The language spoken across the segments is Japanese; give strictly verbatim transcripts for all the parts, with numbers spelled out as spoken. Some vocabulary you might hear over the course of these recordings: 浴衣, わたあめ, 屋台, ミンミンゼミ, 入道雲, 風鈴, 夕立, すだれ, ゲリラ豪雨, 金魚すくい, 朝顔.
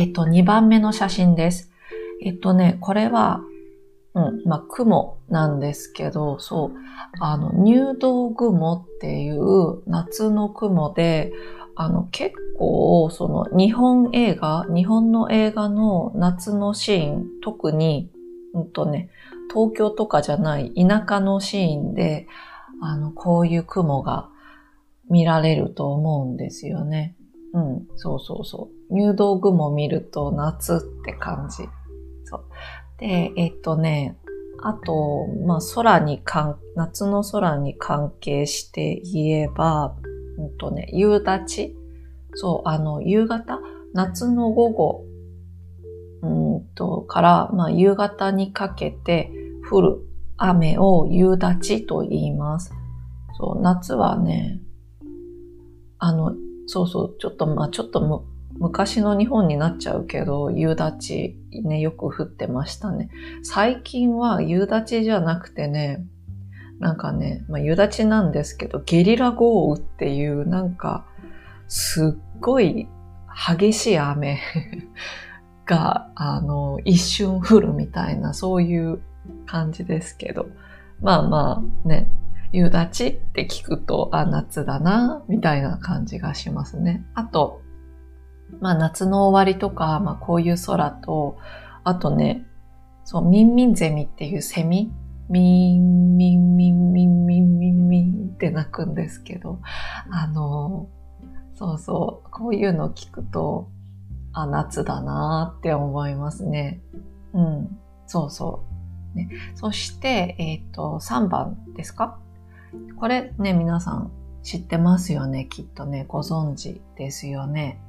えっと、にばんめの写真です。えっとね、これは、うん、まあ、雲なんですけど、そう、あの、入道雲っていう夏の雲で、あの、結構、その、日本映画、日本の映画の夏のシーン、特に、うんとね、東京とかじゃない田舎のシーンで、あの、こういう雲が見られると思うんですよね。うん、そうそうそう。入道雲見ると夏って感じ。そう。で、えっとね、あと、まあ、空に関、夏の空に関係して言えば、うんとね、夕立？そう、あの、夕方？夏の午後、うんと、から、まあ、夕方にかけて降る雨を夕立と言います。そう、夏はね、あの、そうそう、ちょっと、まあ、ちょっとむ、昔の日本になっちゃうけど、夕立ね、よく降ってましたね。最近は夕立じゃなくてね、なんかね、まあ、夕立なんですけど、ゲリラ豪雨っていう、なんか、すっごい激しい雨が、あの、一瞬降るみたいな、そういう感じですけど。まあまあ、ね、夕立って聞くと、あ、夏だな、みたいな感じがしますね。あと、まあ夏の終わりとか、まあこういう空と、あとね、そう、ミンミンゼミっていうセミ、ミンミンミンミンミンミンミンって鳴くんですけど、あの、そうそう、こういうの聞くと、あ、夏だなーって思いますね。うん、そうそう。ね、そして、えっと、さんばんですか？これね、皆さん知ってますよね、きっとね、ご存知ですよね。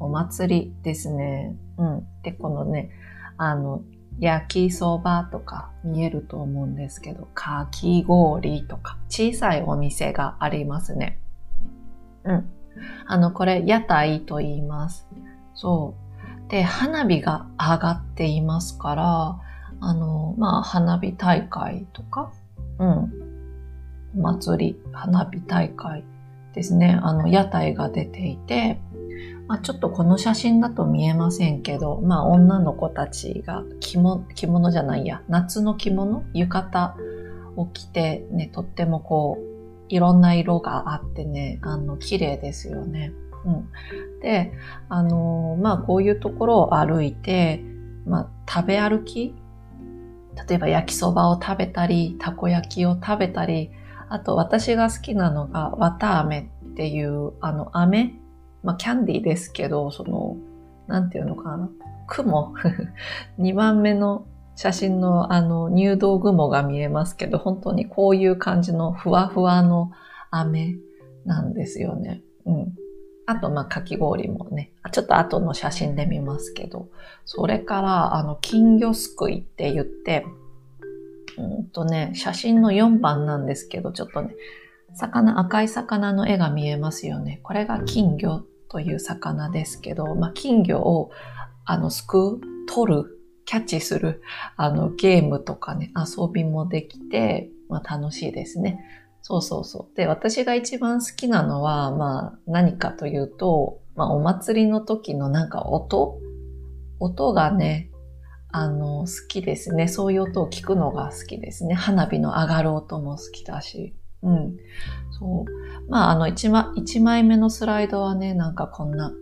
お祭りですね。うん。で、このね、あの、焼きそばとか見えると思うんですけど、かき氷とか、小さいお店がありますね。うん。あの、これ、屋台と言います。そう。で、花火が上がっていますから、あの、まあ、花火大会とか、うん。お祭り、花火大会ですね。あの、屋台が出ていて、まあ、ちょっとこの写真だと見えませんけど、まあ女の子たちが着物、着物じゃないや、夏の着物、浴衣を着てね、とってもこう、いろんな色があってね、あの、綺麗ですよね。うん。で、あのー、まあこういうところを歩いて、まあ食べ歩き？例えば焼きそばを食べたり、たこ焼きを食べたり、あと私が好きなのが、わたあめっていう、あの、飴？まあ、キャンディーですけど、その、なんていうのかな。雲。にばんめの写真のあの、入道雲が見えますけど、本当にこういう感じのふわふわの雨なんですよね。うん。あと、まあ、かき氷もね、ちょっと後の写真で見ますけど、それから、あの、金魚すくいって言って、うんとね、写真のよんばんなんですけど、ちょっとね、魚、赤い魚の絵が見えますよね。これが金魚という魚ですけど、まあ、金魚を、あの、すくう、取る、キャッチする、あの、ゲームとかね、遊びもできて、まあ、楽しいですね。そうそうそう。で、私が一番好きなのは、まあ、何かというと、まあ、お祭りの時のなんか音？音がね、あの、好きですね。そういう音を聞くのが好きですね。花火の上がる音も好きだし。うん。そう。まあ、あの、一枚、一枚目のスライドはね、なんかこんな、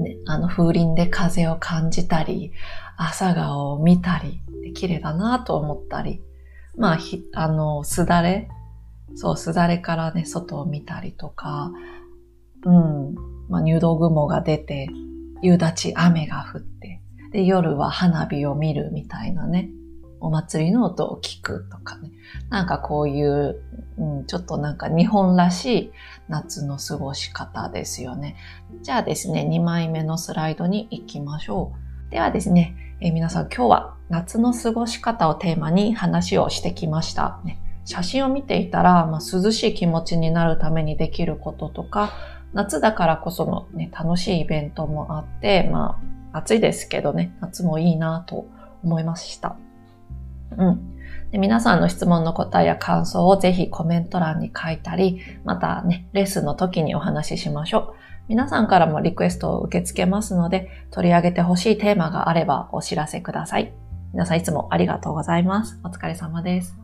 ね、あの、風鈴で風を感じたり、朝顔を見たり、綺麗だなと思ったり、まあ、ひ、あの、すだれ、そう、すだれからね、外を見たりとか、うん。まあ、入道雲が出て、夕立雨が降って、で、夜は花火を見るみたいなね。お祭りの音を聞くとかね。なんかこういう、うん、ちょっとなんか日本らしい夏の過ごし方ですよね。じゃあですね、にまいめのスライドに行きましょう。ではですね、えー、皆さん今日は夏の過ごし方をテーマに話をしてきました。ね、写真を見ていたら、まあ、涼しい気持ちになるためにできることとか、夏だからこその、ね、楽しいイベントもあって、まあ暑いですけどね、夏もいいなと思いました。うん。で、皆さんの質問の答えや感想をぜひコメント欄に書いたり、またね、レッスンの時にお話ししましょう。皆さんからもリクエストを受け付けますので、取り上げてほしいテーマがあればお知らせください。皆さんいつもありがとうございます。お疲れ様です。